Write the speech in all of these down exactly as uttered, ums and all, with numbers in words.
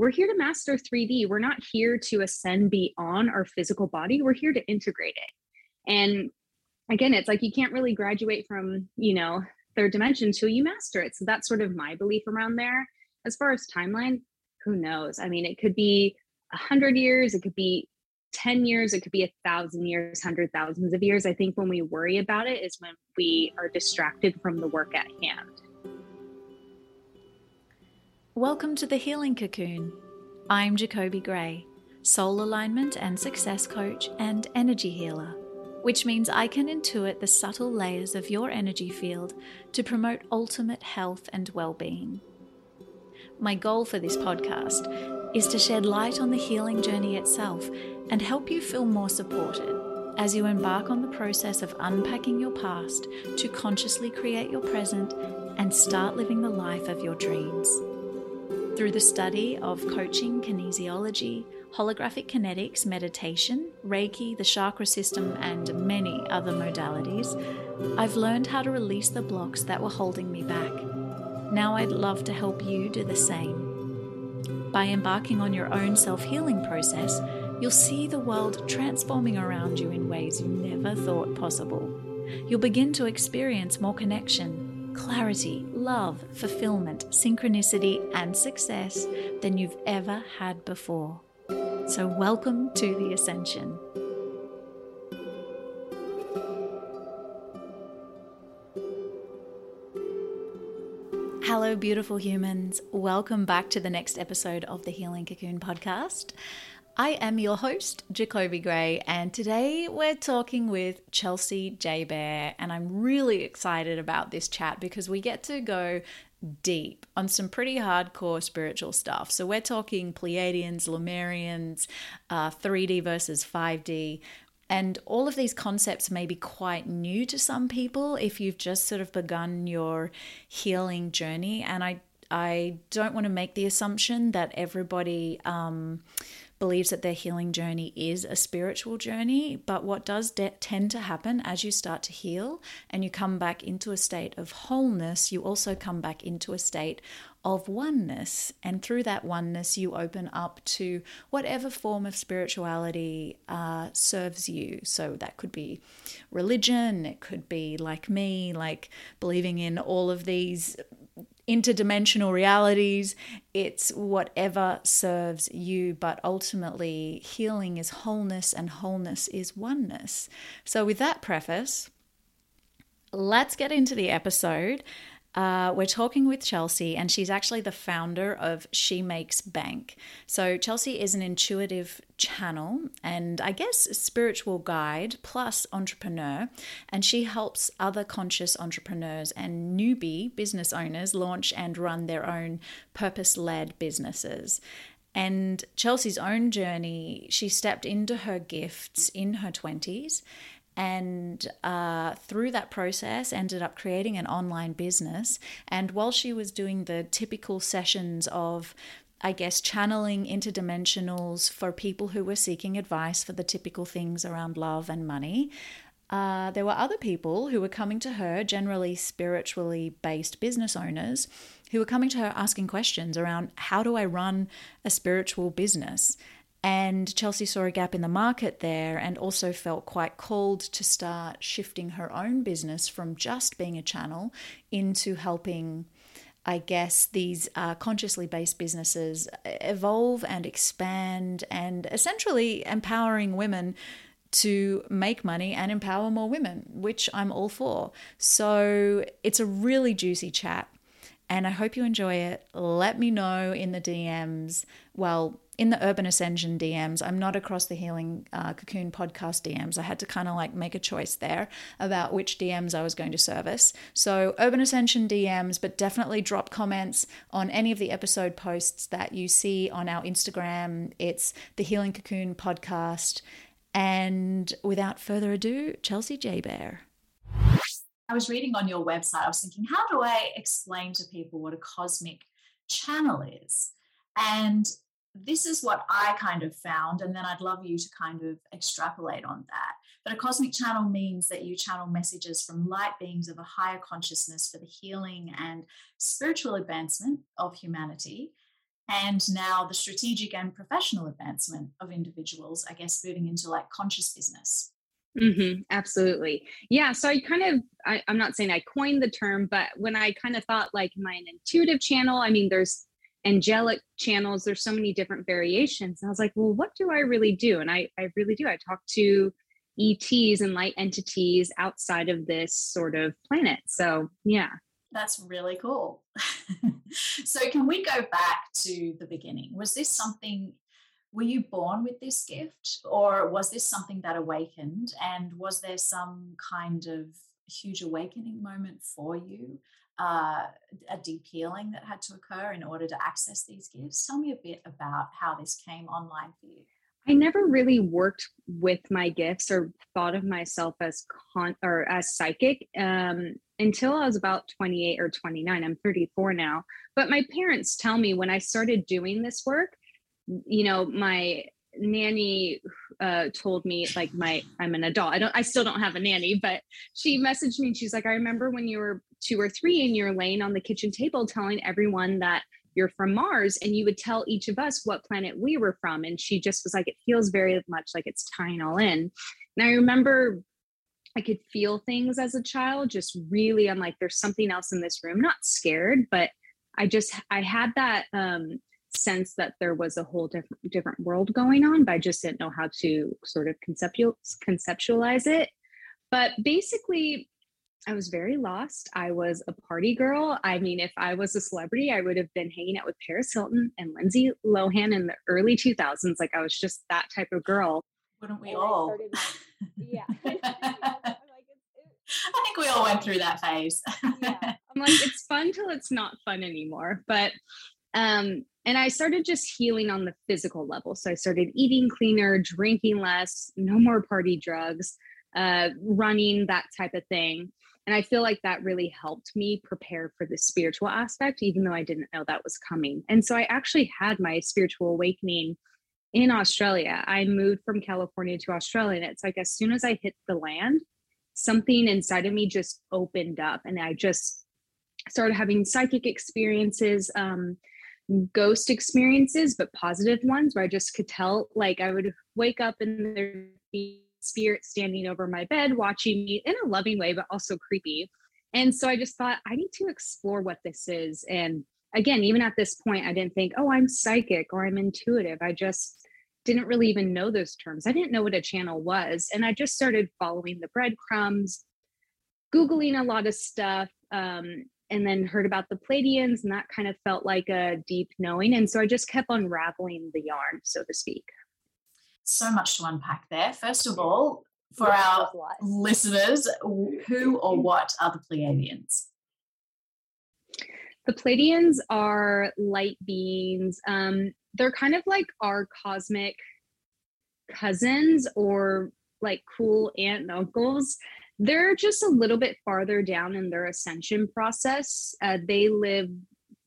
We're here to master three D. We're not here to ascend beyond our physical body. We're here to integrate it. And again, it's like, you can't really graduate from, you know, third dimension till you master it. So that's sort of my belief around there. As far as timeline, who knows? I mean, it could be a hundred years, it could be ten years, it could be a thousand years, hundred thousands of years. I think when we worry about it is when we are distracted from the work at hand. Welcome to the Healing Cocoon. I'm Jacoby Gray, soul alignment and success coach and energy healer, which means I can intuit the subtle layers of your energy field to promote ultimate health and well-being. My goal for this podcast is to shed light on the healing journey itself and help you feel more supported as you embark on the process of unpacking your past to consciously create your present and start living the life of your dreams. Through the study of coaching, kinesiology, holographic kinetics, meditation, Reiki, the chakra system, and many other modalities, I've learned how to release the blocks that were holding me back. Now I'd love to help you do the same. By embarking on your own self-healing process, you'll see the world transforming around you in ways you never thought possible. You'll begin to experience more connection, clarity, love, fulfillment, synchronicity, and success than you've ever had before. So welcome to the Ascension. Hello, beautiful humans. Welcome back to the next episode of the Healing Cocoon podcast. I am your host, Jacoby Gray, and today we're talking with Chelsea J. Bear, and I'm really excited about this chat because we get to go deep on some pretty hardcore spiritual stuff. So we're talking Pleiadians, Lemurians, uh, three D versus five D. And all of these concepts may be quite new to some people if you've just sort of begun your healing journey. And I I don't want to make the assumption that everybody um, believes that their healing journey is a spiritual journey. But what does de- tend to happen as you start to heal and you come back into a state of wholeness, you also come back into a state of oneness. And through that oneness, you open up to whatever form of spirituality uh, serves you. So that could be religion. It could be like me, like believing in all of these interdimensional realities. It's whatever serves you, but ultimately healing is wholeness and wholeness is oneness. So with that preface, let's get into the episode. Uh, we're talking with Chelsea, and she's actually the founder of She Makes Bank. So Chelsea is an intuitive channel and I guess a spiritual guide plus entrepreneur, and she helps other conscious entrepreneurs and newbie business owners launch and run their own purpose-led businesses. And Chelsea's own journey, she stepped into her gifts in her twenties. And uh, through that process, ended up creating an online business. And while she was doing the typical sessions of, I guess, channeling interdimensionals for people who were seeking advice for the typical things around love and money, uh, there were other people who were coming to her, generally spiritually based business owners, who were coming to her asking questions around, how do I run a spiritual business? And Chelsea saw a gap in the market there and also felt quite called to start shifting her own business from just being a channel into helping, I guess, these uh, consciously based businesses evolve and expand and essentially empowering women to make money and empower more women, which I'm all for. So it's a really juicy chat and I hope you enjoy it. Let me know in the D Ms. Well, in the Urban Ascension D Ms, I'm not across the Healing uh, Cocoon podcast D Ms. I had to kind of like make a choice there about which D Ms I was going to service. So Urban Ascension D Ms, but definitely drop comments on any of the episode posts that you see on our Instagram. It's the Healing Cocoon podcast. And without further ado, Chelsea J. Bear. I was reading on your website. I was thinking, how do I explain to people what a cosmic channel is? And this is what I kind of found, and then I'd love you to kind of extrapolate on that. But a cosmic channel means that you channel messages from light beings of a higher consciousness for the healing and spiritual advancement of humanity. and now the strategic and professional advancement of individuals, I guess, moving into like conscious business. Mm-hmm, absolutely. Yeah. So I kind of, I, I'm not saying I coined the term, but when I kind of thought like my intuitive channel, I mean, there's angelic channels, there's so many different variations. And I was like, well, what do I really do? And I, I really do. I talk to E Ts and light entities outside of this sort of planet. So yeah. That's really cool. So can we go back to the beginning? Was this something, were you born with this gift, or was this something that awakened? And was there some kind of huge awakening moment for you, uh, a deep healing that had to occur in order to access these gifts? Tell me a bit about how this came online for you. I never really worked with my gifts or thought of myself as con or as psychic um, until I was about twenty-eight or twenty-nine. I'm thirty-four now. But my parents tell me when I started doing this work, you know, my nanny uh, told me like my I'm an adult. I don't I still don't have a nanny, but she messaged me and she's like, I remember when you were two or three and you're laying on the kitchen table telling everyone that you're from Mars, and you would tell each of us what planet we were from. And she just was like, it feels very much like it's tying all in. And I remember I could feel things as a child, just really, I'm like, there's something else in this room, not scared, but I just, I had that um, sense that there was a whole different, different world going on, but I just didn't know how to sort of conceptual, conceptualize it. But basically, I was very lost. I was a party girl. I mean, if I was a celebrity, I would have been hanging out with Paris Hilton and Lindsay Lohan in the early two thousands. Like I was just that type of girl. Wouldn't we and all? Started, like, yeah. I think we all went through that phase. Yeah. I'm like, it's fun till it's not fun anymore. But, um, and I started just healing on the physical level. So I started eating cleaner, drinking less, no more party drugs, uh, running, that type of thing. And I feel like that really helped me prepare for the spiritual aspect, even though I didn't know that was coming. And so I actually had my spiritual awakening in Australia. I moved from California to Australia. And it's like, as soon as I hit the land, something inside of me just opened up. And I just started having psychic experiences, um, ghost experiences, but positive ones where I just could tell, like I would wake up and there'd be spirit standing over my bed watching me in a loving way, but also creepy. And so I just thought, I need to explore what this is. And again, even at this point, I didn't think, oh, I'm psychic or I'm intuitive. I just didn't really even know those terms. I didn't know what a channel was. And I just started following the breadcrumbs, Googling a lot of stuff, um, and then heard about the Pleiadians, and that kind of felt like a deep knowing. And so I just kept unraveling the yarn, so to speak. So much to unpack there. First of all, for our listeners, who or what are the Pleiadians? The Pleiadians are light beings. Um, they're kind of like our cosmic cousins or like cool aunt and uncles. They're just a little bit farther down in their ascension process. Uh, they live,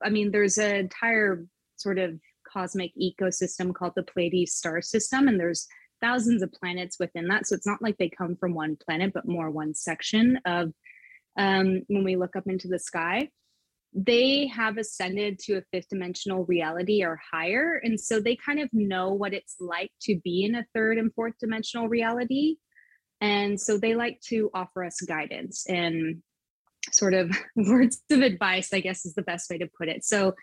I mean, there's an entire sort of cosmic ecosystem called the Pleiades star system, and there's thousands of planets within that, so it's not like they come from one planet but more one section of um when we look up into the sky. They have ascended to a fifth dimensional reality or higher, and so they kind of know what it's like to be in a third and fourth dimensional reality, and so they like to offer us guidance and sort of words of advice, I guess is the best way to put it. So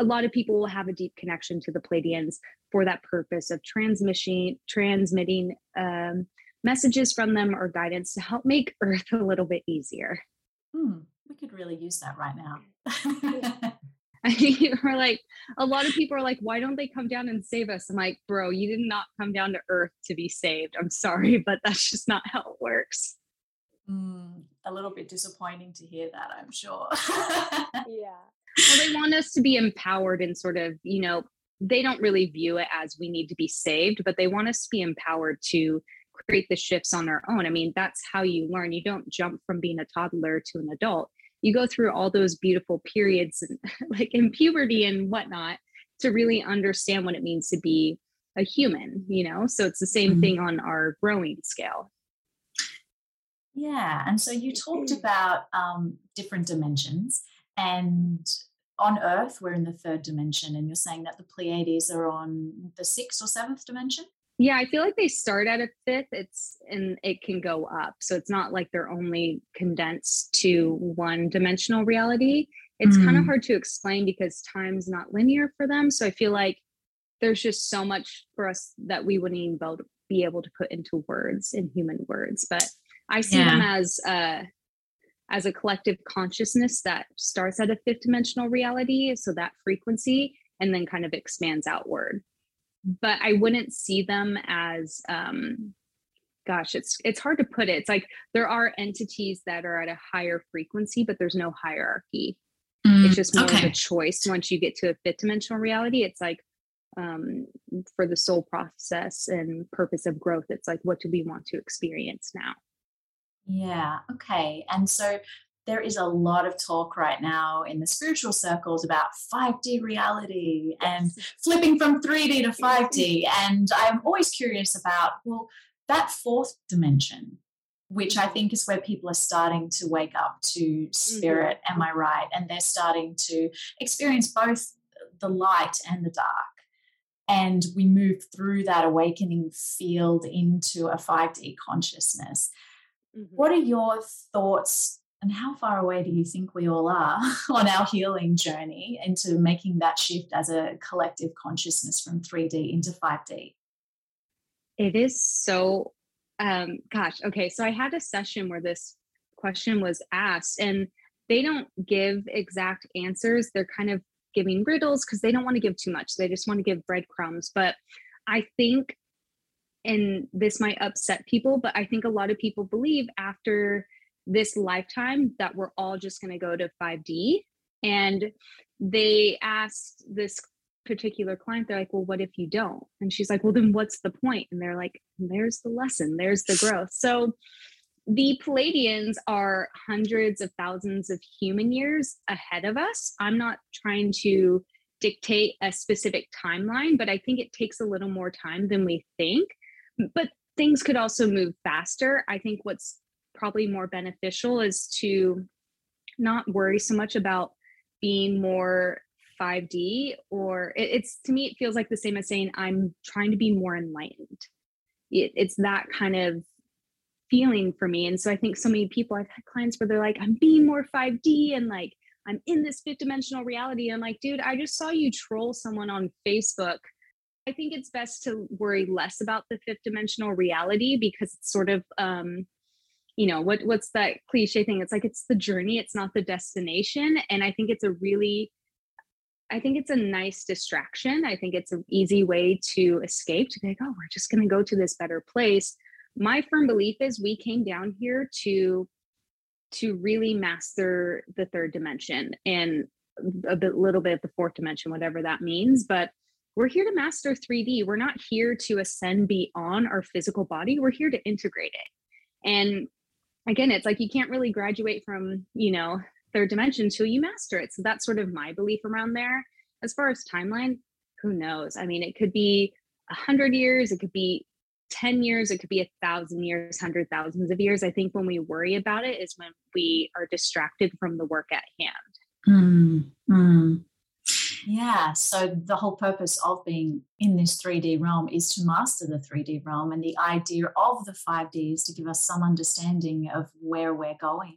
a lot of people will have a deep connection to the Pleiadians for that purpose of transmission, transmitting um, messages from them or guidance to help make Earth a little bit easier. Hmm, we could really use that right now. I mean, we're like, a lot of people are like, why don't they come down and save us? I'm like, bro, you did not come down to Earth to be saved. I'm sorry, but that's just not how it works. Mm, a little bit disappointing to hear that, I'm sure. Yeah. Well, they want us to be empowered and sort of, you know, they don't really view it as we need to be saved, but they want us to be empowered to create the shifts on our own. I mean, that's how you learn. You don't jump from being a toddler to an adult. You go through all those beautiful periods and, like in puberty and whatnot to really understand what it means to be a human, you know? So it's the same mm-hmm. thing on our growing scale. Yeah. And so you talked about um, different dimensions. And on Earth, we're in the third dimension, and you're saying that the Pleiades are on the sixth or seventh dimension? Yeah, I feel like they start at a fifth, it's and it can go up. So it's not like they're only condensed to one dimensional reality. It's mm. kind of hard to explain because time's not linear for them. So I feel like there's just so much for us that we wouldn't even be able to put into words, in human words. But I see yeah. them as uh, as a collective consciousness that starts at a fifth dimensional reality. So that frequency, and then kind of expands outward. But I wouldn't see them as, um, gosh, it's it's hard to put it. It's like there are entities that are at a higher frequency, but there's no hierarchy. Mm, it's just more okay. of a choice. Once you get to a fifth dimensional reality, it's like um, for the soul process and purpose of growth, it's like, what do we want to experience now? Yeah. Okay. And so there is a lot of talk right now in the spiritual circles about five D reality and flipping from three D to five D. And I'm always curious about, well, that fourth dimension, which I think is where people are starting to wake up to spirit, mm-hmm. am I right? And they're starting to experience both the light and the dark. And we move through that awakening field into a five D consciousness. Mm-hmm. What are your thoughts? And how far away do you think we all are on our healing journey into making that shift as a collective consciousness from three D into five D? It is so, um, gosh, okay. So I had a session where this question was asked, and they don't give exact answers. They're kind of giving riddles because they don't want to give too much. They just want to give breadcrumbs. But I think, and this might upset people, but I think a lot of people believe after this lifetime that we're all just going to go to five D. And they asked this particular client, they're like, well, what if you don't? And she's like, well, then what's the point? And they're like, there's the lesson, there's the growth. So the Pleiadians are hundreds of thousands of human years ahead of us. I'm not trying to dictate a specific timeline, but I think it takes a little more time than we think. But things could also move faster. I think what's probably more beneficial is to not worry so much about being more five D, or it, it's to me, it feels like the same as saying I'm trying to be more enlightened. It, it's that kind of feeling for me. And so I think so many people, I've had clients where they're like, I'm being more five D and like, I'm in this fifth dimensional reality. And I'm like, dude, I just saw you troll someone on Facebook. I think it's best to worry less about the fifth dimensional reality because it's sort of, um, you know, what what's that cliche thing? It's like, it's the journey, it's not the destination. And I think it's a really, I think it's a nice distraction. I think it's an easy way to escape, to be like, oh, we're just going to go to this better place. My firm belief is we came down here to, to really master the third dimension and a bit, little bit of the fourth dimension, whatever that means. But we're here to master three D. We're not here to ascend beyond our physical body. We're here to integrate it. And again, it's like you can't really graduate from, you know, third dimension until you master it. So that's sort of my belief around there. As far as timeline, who knows? I mean, it could be a hundred years, it could be ten years, it could be a thousand years, hundred thousands of years. I think when we worry about it is when we are distracted from the work at hand. Mm, mm. Yeah. So the whole purpose of being in this three D realm is to master the three D realm. And the idea of the five D is to give us some understanding of where we're going,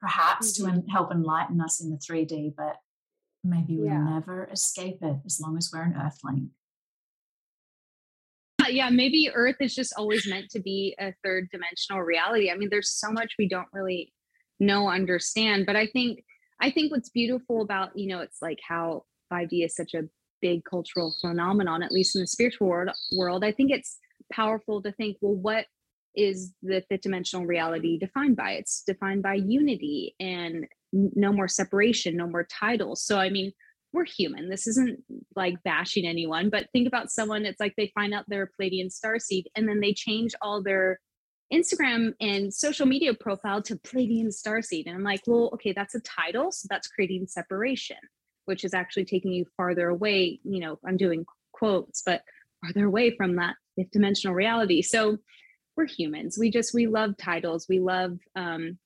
perhaps mm-hmm. to en- help enlighten us in the three D, but maybe we'll yeah. never escape it as long as we're an earthling. Yeah. Maybe Earth is just always meant to be a third dimensional reality. I mean, there's so much we don't really know, understand, but I think, I think what's beautiful about, you know, it's like how five D is such a big cultural phenomenon, at least in the spiritual world, world. I think it's powerful to think, well, what is the fifth dimensional reality defined by? It's defined by unity and no more separation, no more titles. So, I mean, we're human. This isn't like bashing anyone, but think about someone, it's like they find out they're a Pleiadian starseed and then they change all their Instagram and social media profile to Pleiadian starseed. And I'm like, well, okay, that's a title. So that's creating separation, which is actually taking you farther away. You know, I'm doing quotes, but farther away from that fifth dimensional reality. So we're humans. We just, we love titles. We love um,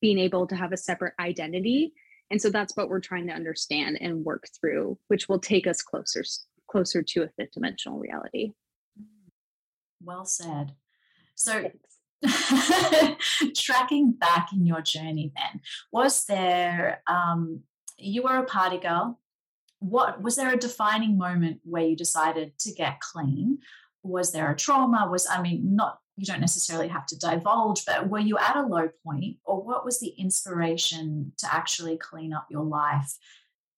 being able to have a separate identity. And so that's what we're trying to understand and work through, which will take us closer, closer to a fifth dimensional reality. Well said. So tracking back in your journey then, was there, um, you were a party girl. What was there a defining moment where you decided to get clean? Was there a trauma? Was, I mean, not, you don't necessarily have to divulge, but were you at a low point, or what was the inspiration to actually clean up your life?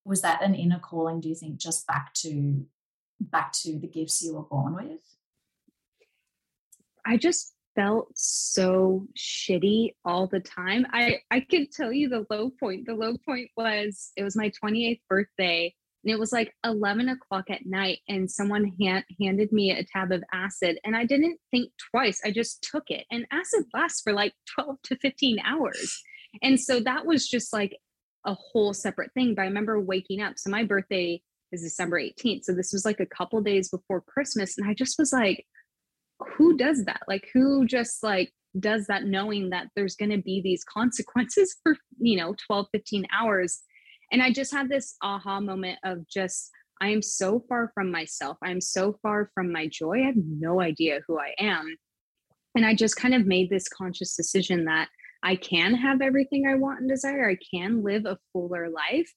Was that an inner calling, do you think, just back to, back to the gifts you were born with? I just felt so shitty all the time. I, I could tell you the low point. The low point was, it was my twenty-eighth birthday, and it was like eleven o'clock at night, and someone hand, handed me a tab of acid, and I didn't think twice. I just took it, and acid lasts for like twelve to fifteen hours. And so that was just like a whole separate thing. But I remember waking up. So my birthday is December eighteenth. So this was like a couple days before Christmas. And I just was like, who does that? Like, who just like does that knowing that there's going to be these consequences for, you know, twelve, fifteen hours. And I just had this aha moment of just, I am so far from myself. I'm so far from my joy. I have no idea who I am. And I just kind of made this conscious decision that I can have everything I want and desire. I can live a fuller life.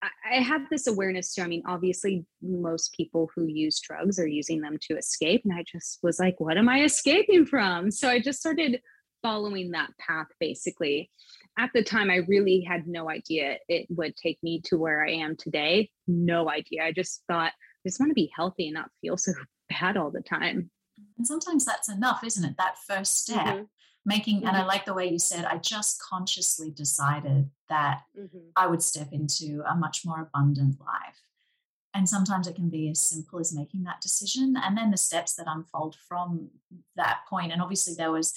I have this awareness too. I mean, obviously most people who use drugs are using them to escape. And I just was like, what am I escaping from? So I just started following that path basically. At the time, I really had no idea it would take me to where I am today. No idea. I just thought, I just want to be healthy and not feel so bad all the time. And sometimes that's enough, isn't it? That first step, mm-hmm. making, mm-hmm. and I like the way you said, I just consciously decided that mm-hmm. I would step into a much more abundant life. And sometimes it can be as simple as making that decision. And then the steps that unfold from that point. And obviously there was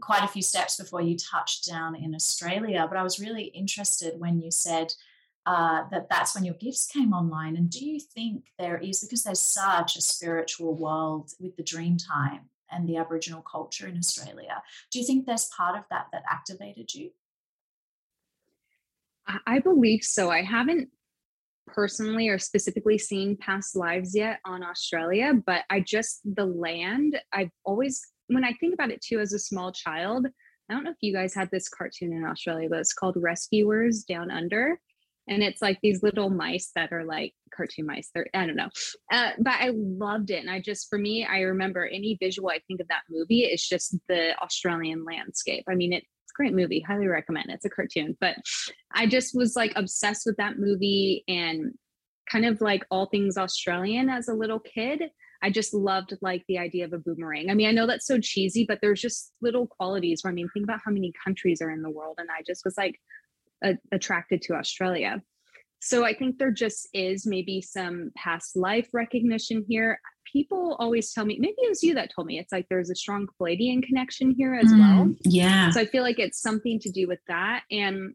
quite a few steps before you touched down in Australia, but I was really interested when you said uh, that that's when your gifts came online. And do you think there is, because there's such a spiritual world with the dream time and the Aboriginal culture in Australia, do you think there's part of that that activated you? I believe so. I haven't personally or specifically seen past lives yet on Australia, but I just, the land, I've always, when I think about it too, as a small child, I don't know if you guys had this cartoon in Australia, but it's called Rescuers Down Under. And it's like these little mice that are like cartoon mice. They're, I don't know. Uh, but I loved it. And I just, for me, I remember any visual I think of that movie is just the Australian landscape. I mean, it's a great movie. Highly recommend it. It's a cartoon. But I just was like obsessed with that movie and kind of like all things Australian as a little kid. I just loved like the idea of a boomerang. I mean, I know that's so cheesy, but there's just little qualities where, I mean, think about how many countries are in the world. And I just was like a- attracted to Australia. So I think there just is maybe some past life recognition here. People always tell me, maybe it was you that told me, it's like there's a strong Pleiadian connection here as mm, well. Yeah. So I feel like it's something to do with that. And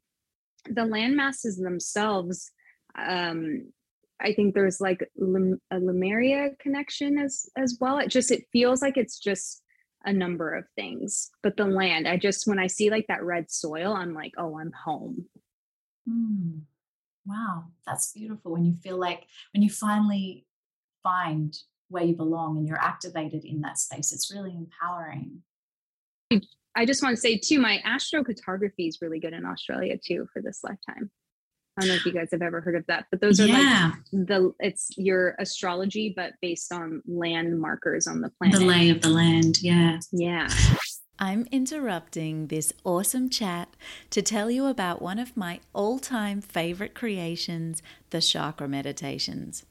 the land masses themselves, um, I think there's like a Lemuria connection as, as well. It just, it feels like it's just a number of things, but the land, I just, when I see like that red soil, I'm like, oh, I'm home. Mm. Wow. That's beautiful. When you feel like, when you finally find where you belong and you're activated in that space, it's really empowering. I just want to say too, my astrocartography is really good in Australia too for this lifetime. I don't know if you guys have ever heard of that, but those are yeah. like the, it's your astrology, but based on land markers on the planet. The lay of the land. Yeah. Yeah. I'm interrupting this awesome chat to tell you about one of my all-time favorite creations, the chakra meditations,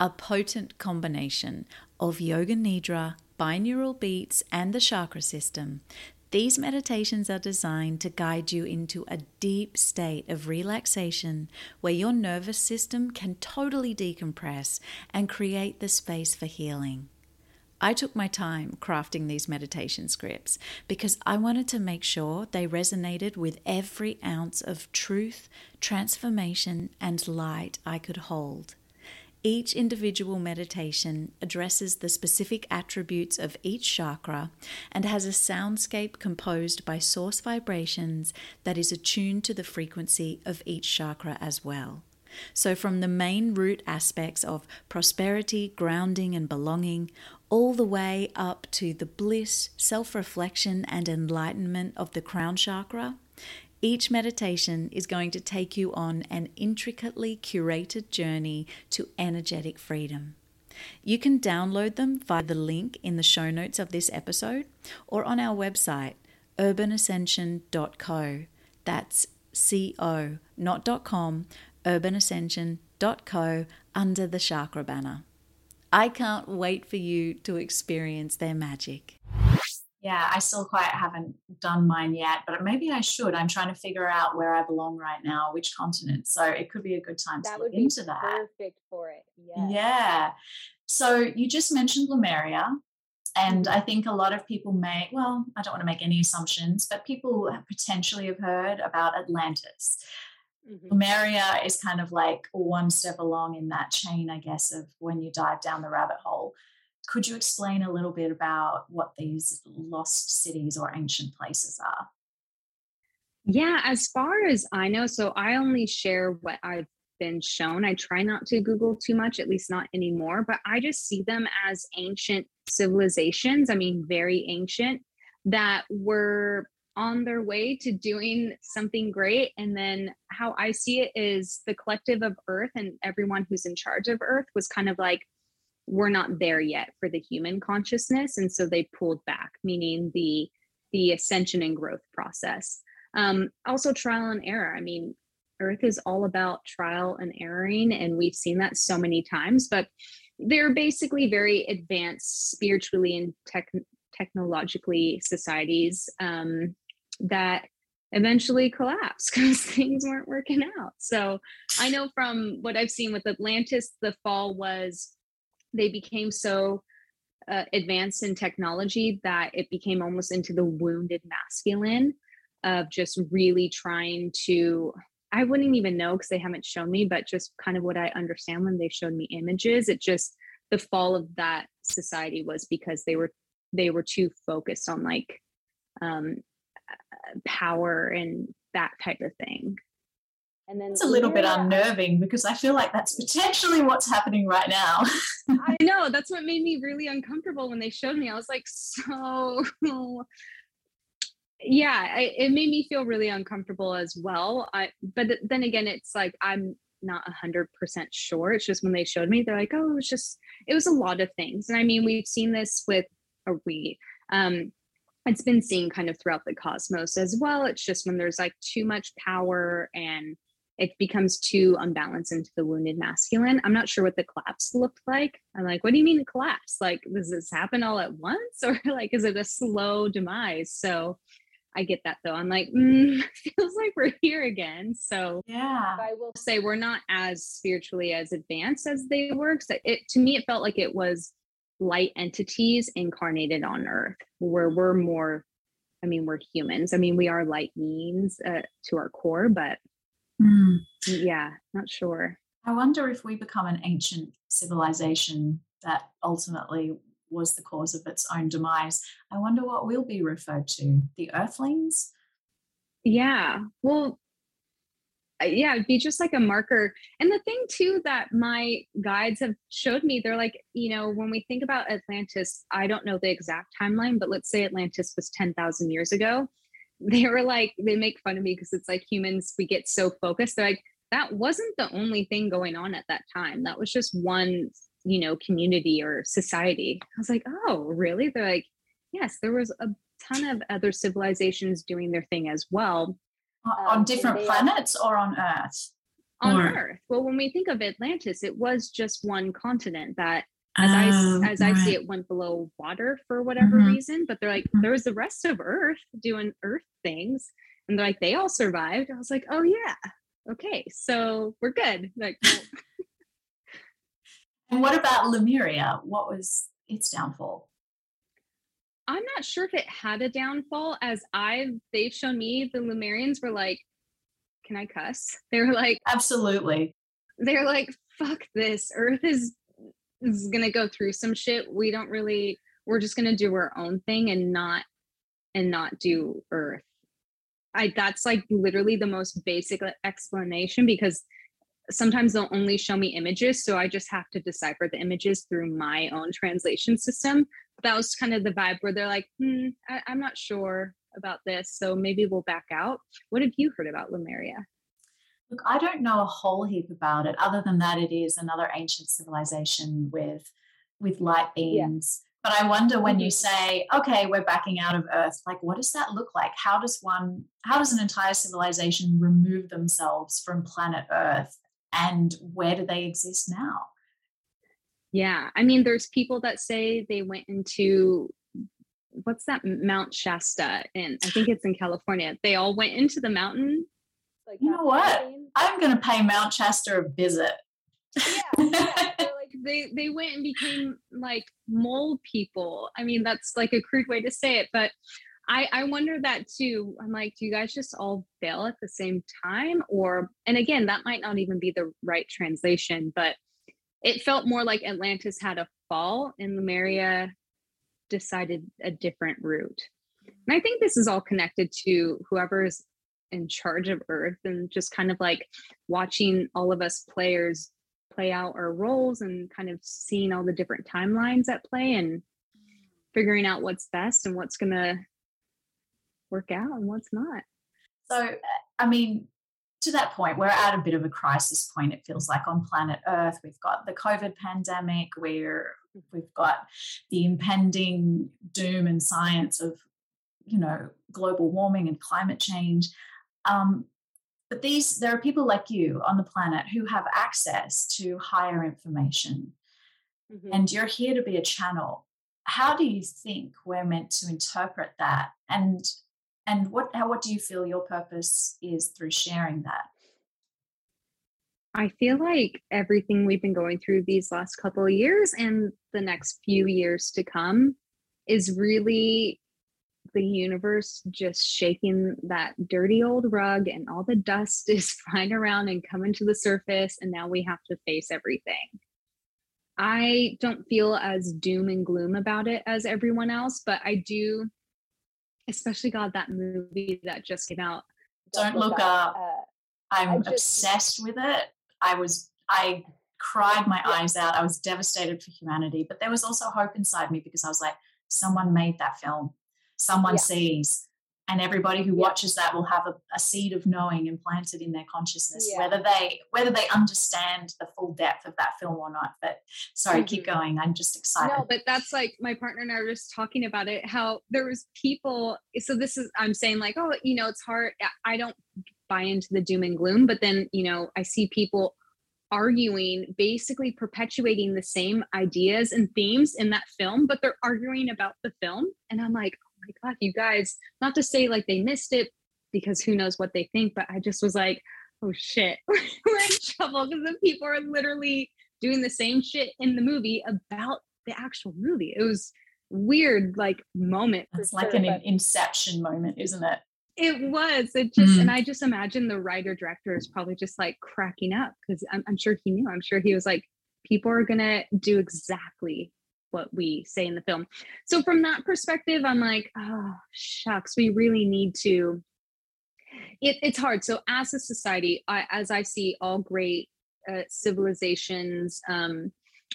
a potent combination of yoga nidra, binaural beats, and the chakra system. These meditations are designed to guide you into a deep state of relaxation where your nervous system can totally decompress and create the space for healing. I took my time crafting these meditation scripts because I wanted to make sure they resonated with every ounce of truth, transformation, and light I could hold. Each individual meditation addresses the specific attributes of each chakra and has a soundscape composed by source vibrations that is attuned to the frequency of each chakra as well. So from the main root aspects of prosperity, grounding and belonging, all the way up to the bliss, self-reflection and enlightenment of the crown chakra, each meditation is going to take you on an intricately curated journey to energetic freedom. You can download them via the link in the show notes of this episode or on our website, urban ascension dot co. That's C O, not .com, urban ascension dot co under the chakra banner. I can't wait for you to experience their magic. Yeah, I still quite haven't done mine yet, but maybe I should. I'm trying to figure out where I belong right now, which continent. So it could be a good time that to look into that. That would be perfect for it. Yeah. Yeah. So you just mentioned Lemuria, and I think a lot of people may, well, I don't want to make any assumptions, but people potentially have heard about Atlantis. Mm-hmm. Lemuria is kind of like one step along in that chain, I guess, of when you dive down the rabbit hole. Could you explain a little bit about what these lost cities or ancient places are? Yeah, as far as I know, so I only share what I've been shown. I try not to Google too much, at least not anymore, but I just see them as ancient civilizations. I mean, very ancient, that were on their way to doing something great. And then how I see it is the collective of Earth and everyone who's in charge of Earth was kind of like, we're not there yet for the human consciousness. And so they pulled back, meaning the, the ascension and growth process. Um, also trial and error. I mean, Earth is all about trial and erroring, and we've seen that so many times, but they're basically very advanced spiritually and tech, technologically societies um, that eventually collapse because things weren't working out. So I know from what I've seen with Atlantis, the fall was they became so uh, advanced in technology that it became almost into the wounded masculine of just really trying to, I wouldn't even know because they haven't shown me, but just kind of what I understand when they showed me images, it just, the fall of that society was because they were, they were too focused on like um, power and that type of thing. And then it's a little bit unnerving because I feel like that's potentially what's happening right now. I know. That's what made me really uncomfortable when they showed me. I was like, so yeah, I, it made me feel really uncomfortable as well. I, but then again, it's like, I'm not a hundred percent sure. It's just when they showed me, they're like, oh, it's just, it was a lot of things. And I mean, we've seen this with, or we, um, it's been seen kind of throughout the cosmos as well. It's just when there's like too much power and it becomes too unbalanced into the wounded masculine. I'm not sure what the collapse looked like. I'm like, what do you mean collapse? Like, does this happen all at once? Or like, is it a slow demise? So I get that though. I'm like, mm, feels like we're here again. So yeah, I will say we're not as spiritually as advanced as they were. So it, to me, it felt like it was light entities incarnated on Earth where we're more, I mean, we're humans. I mean, we are light beings uh, to our core, but Mm. Yeah, not sure. I wonder if we become an ancient civilization that ultimately was the cause of its own demise. I wonder what we'll be referred to, the Earthlings? Yeah, well, yeah, it'd be just like a marker. And the thing too that my guides have showed me, they're like, you know, when we think about Atlantis, I don't know the exact timeline, but let's say Atlantis was ten thousand years ago. They were like, they make fun of me because it's like humans, we get so focused. They're like, that wasn't the only thing going on at that time. That was just one, you know, community or society. I was like, oh, really? They're like, yes, there was a ton of other civilizations doing their thing as well. On um, different planets are, or on Earth? On or... Earth. Well, when we think of Atlantis, it was just one continent that As oh, I as right. I see it went below water for whatever mm-hmm. reason, but they're like, there was the rest of Earth doing Earth things, and they're like, they all survived. I was like, oh yeah, okay, so we're good. Like, well. And what about Lemuria? What was its downfall? I'm not sure if it had a downfall. As I've they've shown me, the Lemurians were like, can I cuss? They were like, absolutely. They're like, fuck this, Earth is is gonna go through some shit. We don't really, we're just gonna do our own thing and not and not do Earth. I that's like literally the most basic explanation, because sometimes they'll only show me images, so I just have to decipher the images through my own translation system. That was kind of the vibe where they're like, hmm, I, I'm not sure about this, so maybe we'll back out. What have you heard about Lemuria? Look, I don't know a whole heap about it, other than that it is another ancient civilization with with light beams. Yeah. But I wonder when you say, okay, we're backing out of Earth, like, what does that look like? How does one, how does an entire civilization remove themselves from planet Earth, and where do they exist now? Yeah. I mean, there's people that say they went into, what's that, Mount Shasta? And I think it's in California. They all went into the mountain. Like, you know what? Mountain. I'm going to pay Mount Shasta a visit. Yeah. yeah. They they went and became like mole people. I mean, that's like a crude way to say it, but I, I wonder that too. I'm like, do you guys just all bail at the same time? Or, and again, that might not even be the right translation, but it felt more like Atlantis had a fall and Lemuria decided a different route. And I think this is all connected to whoever's in charge of Earth and just kind of like watching all of us players play out our roles and kind of seeing all the different timelines at play and figuring out what's best and what's going to work out and what's not. So, I mean, to that point, we're at a bit of a crisis point, it feels like, on planet Earth. We've got the COVID pandemic, we're, we've got the impending doom and science of, you know, global warming and climate change. Um, But these, there are people like you on the planet who have access to higher information, mm-hmm. and you're here to be a channel. How do you think we're meant to interpret that? And and what how, what do you feel your purpose is through sharing that? I feel like everything we've been going through these last couple of years and the next few years to come is really the universe just shaking that dirty old rug, and all the dust is flying around and coming to the surface, and now we have to face everything. I don't feel as doom and gloom about it as everyone else, but I do, especially, God, that movie that just came out. Don't Look Up. Uh, I'm just, obsessed with it. I was, I cried my yeah. eyes out. I was devastated for humanity, but there was also hope inside me, because I was like, someone made that film. Someone yeah. sees, and everybody who yeah. watches that will have a, a seed of knowing implanted in their consciousness, yeah. whether they whether they understand the full depth of that film or not. But sorry, mm-hmm. keep going. I'm just excited. No, but that's like my partner and I were just talking about it, how there was people. So this is, I'm saying like, oh, you know, it's hard. I don't buy into the doom and gloom, but then, you know, I see people arguing, basically perpetuating the same ideas and themes in that film, but they're arguing about the film. And I'm like, my God, you guys, not to say like they missed it, because who knows what they think, but I just was like, oh shit, we're in trouble, because the people are literally doing the same shit in the movie about the actual movie. It was weird, like, moment. It's like sure, an but... inception moment, isn't it? It was, it just, mm. and I just imagine the writer director is probably just like cracking up, because I'm, I'm sure he knew, I'm sure he was like, people are going to do exactly what we say in the film. So from that perspective, I'm like, oh, shucks, we really need to, it, it's hard. So as a society, I, as I see all great uh, civilizations um,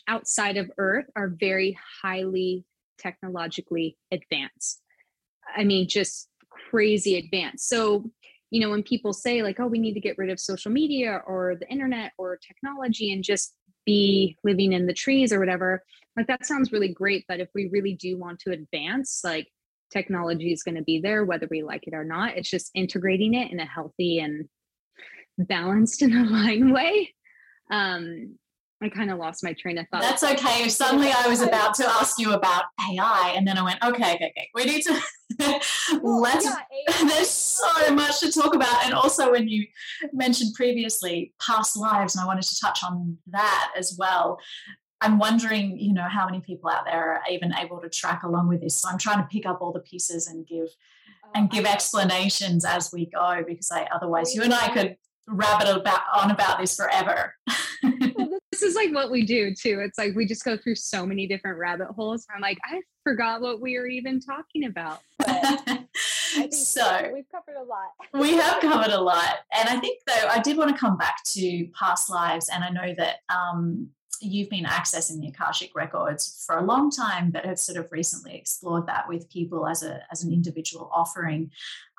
outside of Earth are very highly technologically advanced. I mean, just crazy advanced. So, you know, when people say like, oh, we need to get rid of social media or the internet or technology and just be living in the trees or whatever, like that sounds really great, but if we really do want to advance, like technology is going to be there whether we like it or not. It's just integrating it in a healthy and balanced and aligned way. Um, I kind of lost my train of thought. That's okay. If suddenly I was about to ask you about A I, and then I went, okay, okay, okay. We need to let's. Yeah, there's so much to talk about, and also when you mentioned previously past lives, and I wanted to touch on that as well. I'm wondering, you know, how many people out there are even able to track along with this. So I'm trying to pick up all the pieces and give oh, and give explanations as we go, because I otherwise you and I could rabbit about on about this forever. this is like what we do too. It's like, we just go through so many different rabbit holes. I'm like, I forgot what we were even talking about. But so, so we've covered a lot. We have covered a lot. And I think though, I did want to come back to past lives. And I know that, um, you've been accessing the Akashic Records for a long time, but have sort of recently explored that with people as a as an individual offering,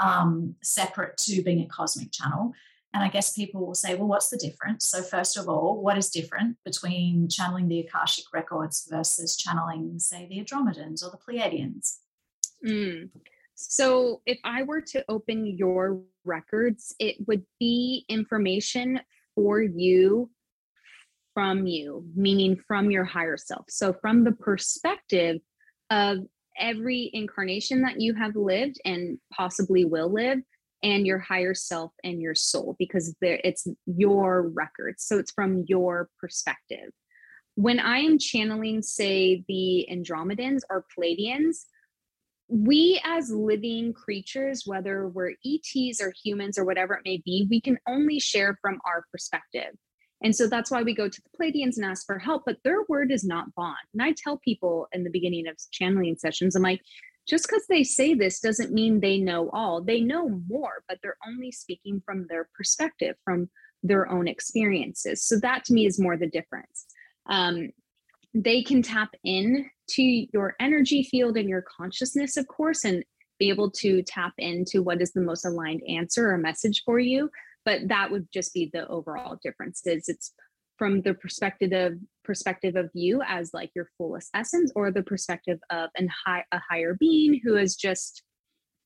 um, separate to being a cosmic channel. And I guess people will say, well, what's the difference? So first of all, what is different between channeling the Akashic Records versus channeling, say, the Andromedans or the Pleiadians? Mm. So if I were to open your records, it would be information for you from you, meaning from your higher self. So from the perspective of every incarnation that you have lived and possibly will live, and your higher self and your soul, because there, it's your records. So it's from your perspective. When I am channeling, say, the Andromedans or Pleiadians, we as living creatures, whether we're E Ts or humans or whatever it may be, we can only share from our perspective. And so that's why we go to the Pleiadians and ask for help, but their word is not bond. And I tell people in the beginning of channeling sessions, I'm like, just because they say this doesn't mean they know all. They know more, but they're only speaking from their perspective, from their own experiences. So that to me is more the difference. Um, they can tap in to your energy field and your consciousness, of course, and be able to tap into what is the most aligned answer or message for you. But that would just be the overall differences. It's from the perspective of perspective of you as like your fullest essence, or the perspective of an high, a higher being who has just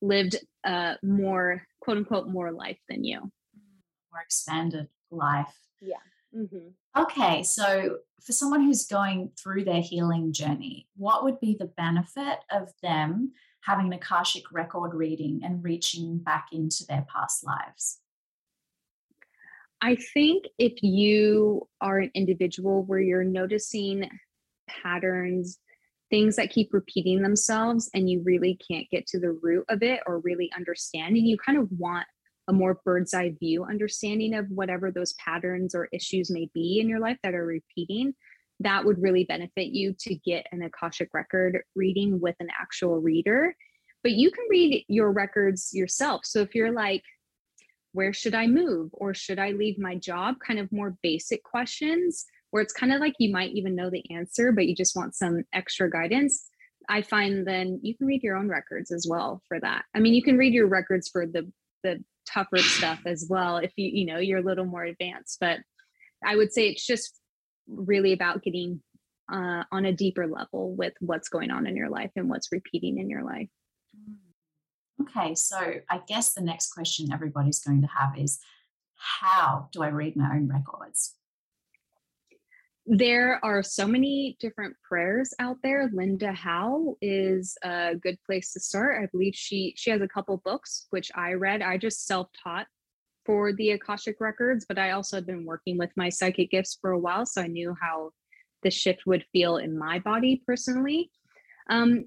lived a more, quote unquote, more life than you. More expanded life. Yeah. Mm-hmm. Okay. So for someone who's going through their healing journey, what would be the benefit of them having an Akashic record reading and reaching back into their past lives? I think if you are an individual where you're noticing patterns, things that keep repeating themselves, and you really can't get to the root of it or really understand, and you kind of want a more bird's eye view understanding of whatever those patterns or issues may be in your life that are repeating, that would really benefit you to get an Akashic record reading with an actual reader. But you can read your records yourself. So if you're like, where should I move? Or should I leave my job? Kind of more basic questions where it's kind of like you might even know the answer, but you just want some extra guidance. I find then you can read your own records as well for that. I mean, you can read your records for the, the tougher stuff as well if you, you know, you're a little more advanced. But I would say it's just really about getting uh, on a deeper level with what's going on in your life and what's repeating in your life. Okay, so I guess the next question everybody's going to have is, how do I read my own records? There are so many different prayers out there. Linda Howe is a good place to start. I believe she she has a couple books, which I read. I just self-taught for the Akashic Records, but I also had been working with my psychic gifts for a while, so I knew how the shift would feel in my body personally. Um,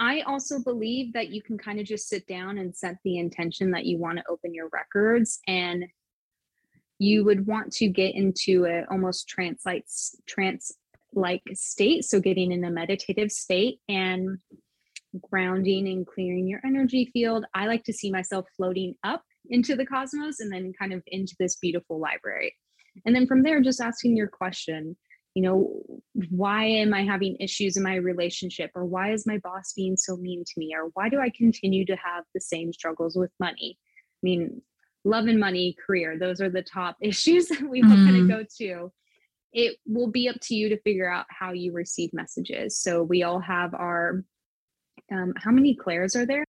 I also believe that you can kind of just sit down and set the intention that you want to open your records, and you would want to get into a almost trance-like, trance-like state. So getting in a meditative state and grounding and clearing your energy field. I like to see myself floating up into the cosmos and then kind of into this beautiful library. And then from there, just asking your question. You know, why am I having issues in my relationship? Or why is my boss being so mean to me? Or why do I continue to have the same struggles with money? I mean, love and money, career, those are the top issues that we mm. kind of go to. It will be up to you to figure out how you receive messages. So we all have our, um, how many clairs are there?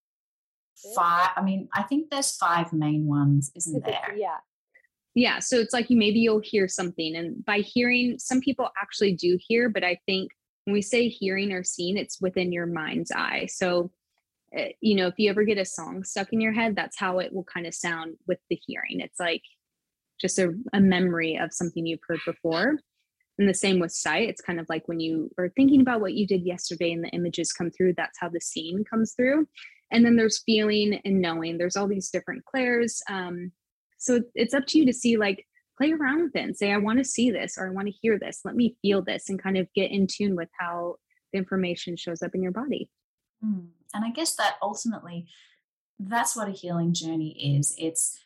Five. I mean, I think there's five main ones, isn't there? Yeah. Yeah. So it's like, you, maybe you'll hear something, and by hearing, some people actually do hear, but I think when we say hearing or seeing, it's within your mind's eye. So, you know, if you ever get a song stuck in your head, that's how it will kind of sound with the hearing. It's like just a, a memory of something you've heard before. And the same with sight. It's kind of like when you are thinking about what you did yesterday and the images come through, that's how the seeing comes through. And then there's feeling and knowing. There's all these different clairs. Um, So it's up to you to see, like, play around with it and say, I want to see this, or I want to hear this. Let me feel this, and kind of get in tune with how the information shows up in your body. Mm. And I guess that ultimately, that's what a healing journey is. It's,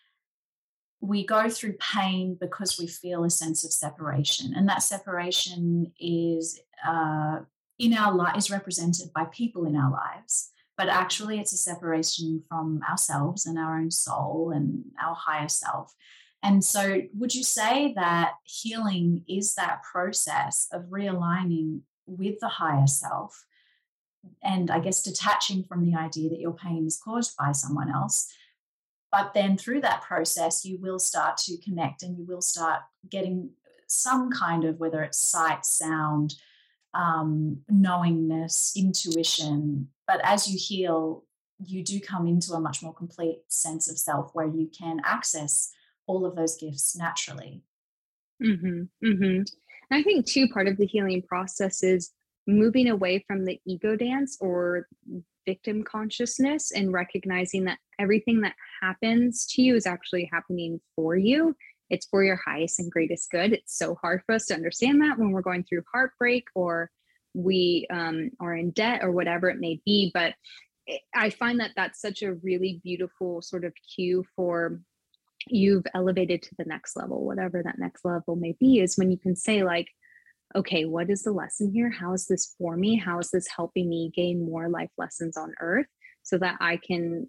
we go through pain because we feel a sense of separation. And that separation is uh, in our life is represented by people in our lives. But actually, it's a separation from ourselves and our own soul and our higher self. And so would you say that healing is that process of realigning with the higher self and, I guess, detaching from the idea that your pain is caused by someone else? But then through that process, you will start to connect, and you will start getting some kind of, whether it's sight, sound, um, knowingness, intuition. But as you heal, you do come into a much more complete sense of self, where you can access all of those gifts naturally. Mm-hmm, mm-hmm. And I think, too, part of the healing process is moving away from the ego dance or victim consciousness, and recognizing that everything that happens to you is actually happening for you. It's for your highest and greatest good. It's so hard for us to understand that when we're going through heartbreak, or we um, are in debt, or whatever it may be. But it, I find that that's such a really beautiful sort of cue for you've elevated to the next level, whatever that next level may be, is when you can say, like, okay, what is the lesson here? How is this for me? How is this helping me gain more life lessons on earth, so that I can,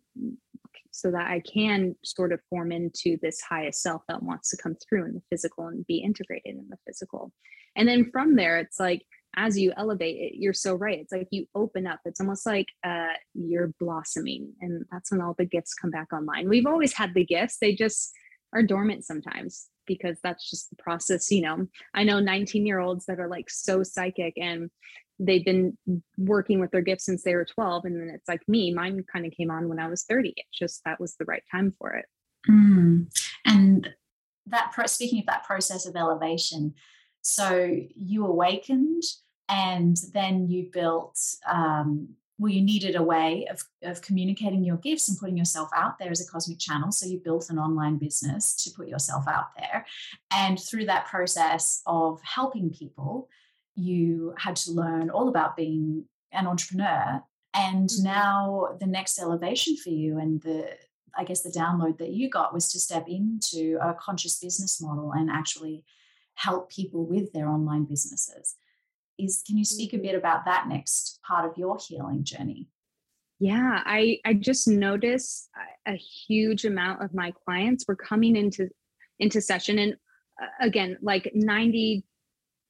so that I can sort of form into this highest self that wants to come through in the physical and be integrated in the physical. And then from there, it's like, as you elevate it, you're so right. It's like you open up. It's almost like uh, you're blossoming, and that's when all the gifts come back online. We've always had the gifts. They just are dormant sometimes, because that's just the process. You know, I know nineteen year olds that are like so psychic, and they've been working with their gifts since they were twelve. And then it's like me, mine kind of came on when I was thirty. It's just, that was the right time for it. Mm. And that pro- speaking of that process of elevation, so you awakened, and then you built, um, well, you needed a way of, of communicating your gifts and putting yourself out there as a cosmic channel. So you built an online business to put yourself out there. And through that process of helping people, you had to learn all about being an entrepreneur. And now the next elevation for you, and the, I guess the download that you got, was to step into a conscious business model and actually help people with their online businesses. Is, can you speak a bit about that next part of your healing journey? Yeah, I, I just noticed a huge amount of my clients were coming into, into session. And again, like ninety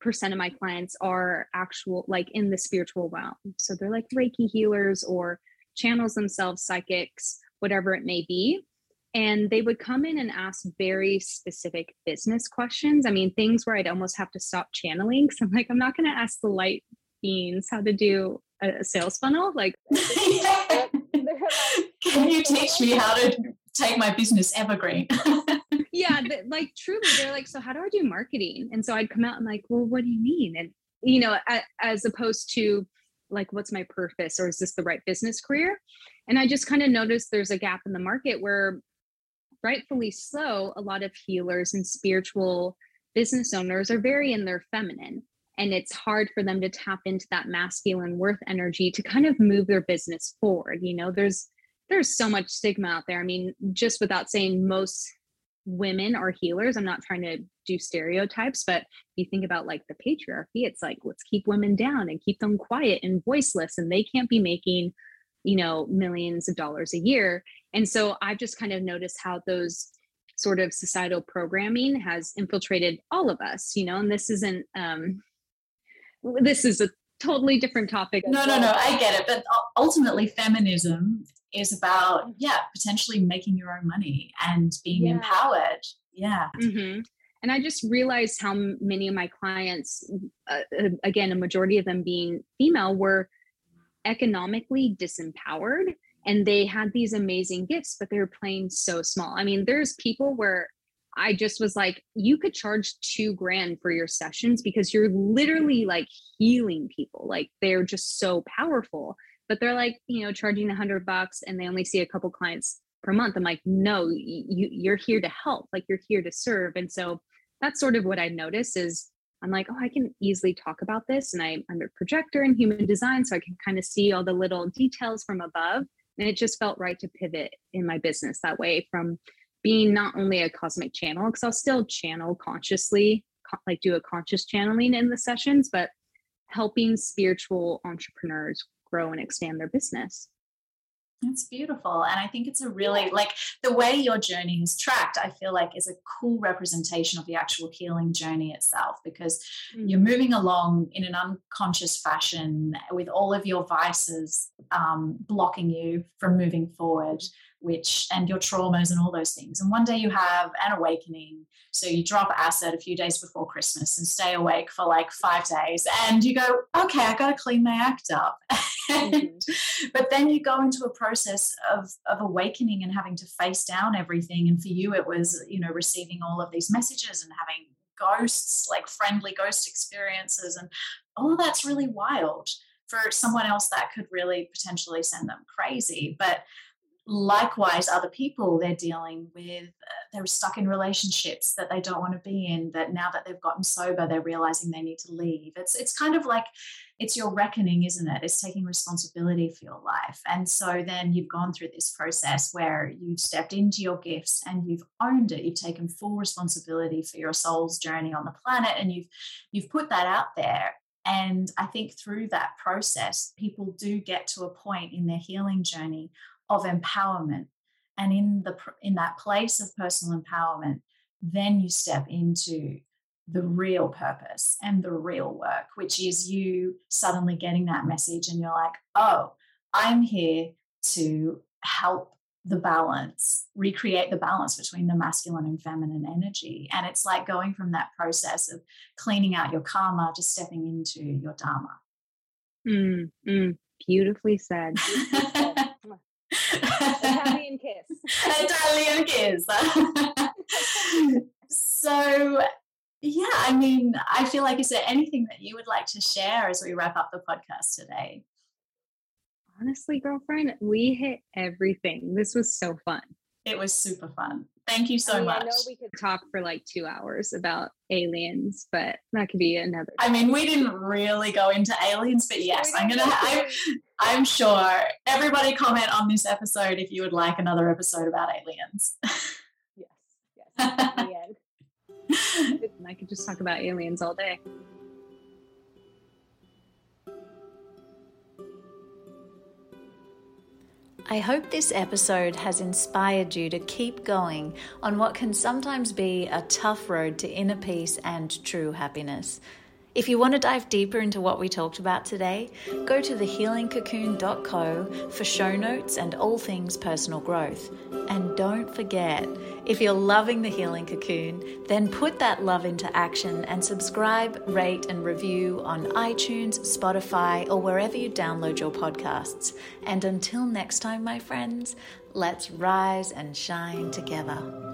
percent of my clients are actual, like in the spiritual realm. So they're like Reiki healers or channels themselves, psychics, whatever it may be. And they would come in and ask very specific business questions. I mean, things where I'd almost have to stop channeling. Cause I'm like, I'm not going to ask the light beings how to do a sales funnel. Like, like can you teach me how to take my business evergreen? Yeah. Like, truly, they're like, so how do I do marketing? And so I'd come out and like, well, what do you mean? And, you know, as opposed to like, what's my purpose, or is this the right business career? And I just kind of noticed there's a gap in the market where, rightfully so, a lot of healers and spiritual business owners are very in their feminine, and it's hard for them to tap into that masculine worth energy to kind of move their business forward. You know, there's, there's so much stigma out there. I mean, just without saying, most women are healers. I'm not trying to do stereotypes, but you think about like the patriarchy, it's like, let's keep women down and keep them quiet and voiceless, and they can't be making, you know, millions of dollars a year. And so I've just kind of noticed how those sort of societal programming has infiltrated all of us, you know, and this isn't, um, this is a totally different topic. No, no, no, I get it. But ultimately, feminism is about, yeah, potentially making your own money and being yeah. empowered. Yeah. Mm-hmm. And I just realized how many of my clients, uh, again, a majority of them being female, were economically disempowered, and they had these amazing gifts, but they were playing so small. I mean, there's people where I just was like, you could charge two grand for your sessions, because you're literally like healing people. Like, they're just so powerful, but they're like, you know, charging a hundred bucks and they only see a couple clients per month. I'm like, no, you, you're here to help. Like, you're here to serve. And so that's sort of what I notice is I'm like, oh, I can easily talk about this. And I, I'm a projector in human design, so I can kind of see all the little details from above. And it just felt right to pivot in my business that way from being not only a cosmic channel, because I'll still channel consciously, co- like do a conscious channeling in the sessions, but helping spiritual entrepreneurs grow and expand their business. That's beautiful. And I think it's a really, like, the way your journey is tracked, I feel like is a cool representation of the actual healing journey itself, because mm-hmm. you're moving along in an unconscious fashion with all of your vices um, blocking you from moving forward, which, and your traumas and all those things. And one day you have an awakening. So you drop acid a few days before Christmas and stay awake for like five days. And you go, okay, I got to clean my act up. And, but then you go into a process of, of awakening and having to face down everything. And for you, it was, you know, receiving all of these messages and having ghosts, like friendly ghost experiences. And all of that's really wild. For someone else, that could really potentially send them crazy. But likewise, other people, they're dealing with, uh, they're stuck in relationships that they don't want to be in, that now that they've gotten sober, they're realizing they need to leave. It's it's kind of like, it's your reckoning, isn't it? It's taking responsibility for your life. And so then you've gone through this process where you've stepped into your gifts and you've owned it. You've taken full responsibility for your soul's journey on the planet, and you've you've put that out there. And I think through that process, people do get to a point in their healing journey of empowerment, and in the in that place of personal empowerment, then you step into the real purpose and the real work, which is you suddenly getting that message and you're like, oh, I'm here to help the balance, recreate the balance between the masculine and feminine energy. And it's like going from that process of cleaning out your karma to stepping into your dharma. Mm, mm, beautifully said. Italian kiss. Italian kiss. So, yeah, I mean, I feel like, is there anything that you would like to share as we wrap up the podcast today? Honestly, girlfriend, we hit everything. This was so fun. It was super fun. Thank you so I mean, much. I know we could talk for like two hours about aliens, but that could be another. I mean, we didn't really go into aliens, but yes, I'm gonna. I'm, I'm sure everybody comment on this episode if you would like another episode about aliens. Yes, yes. Alien. I could just talk about aliens all day. I hope this episode has inspired you to keep going on what can sometimes be a tough road to inner peace and true happiness. If you want to dive deeper into what we talked about today, go to the healing cocoon dot co for show notes and all things personal growth. And don't forget, if you're loving The Healing Cocoon, then put that love into action and subscribe, rate, and review on iTunes, Spotify, or wherever you download your podcasts. And until next time, my friends, let's rise and shine together.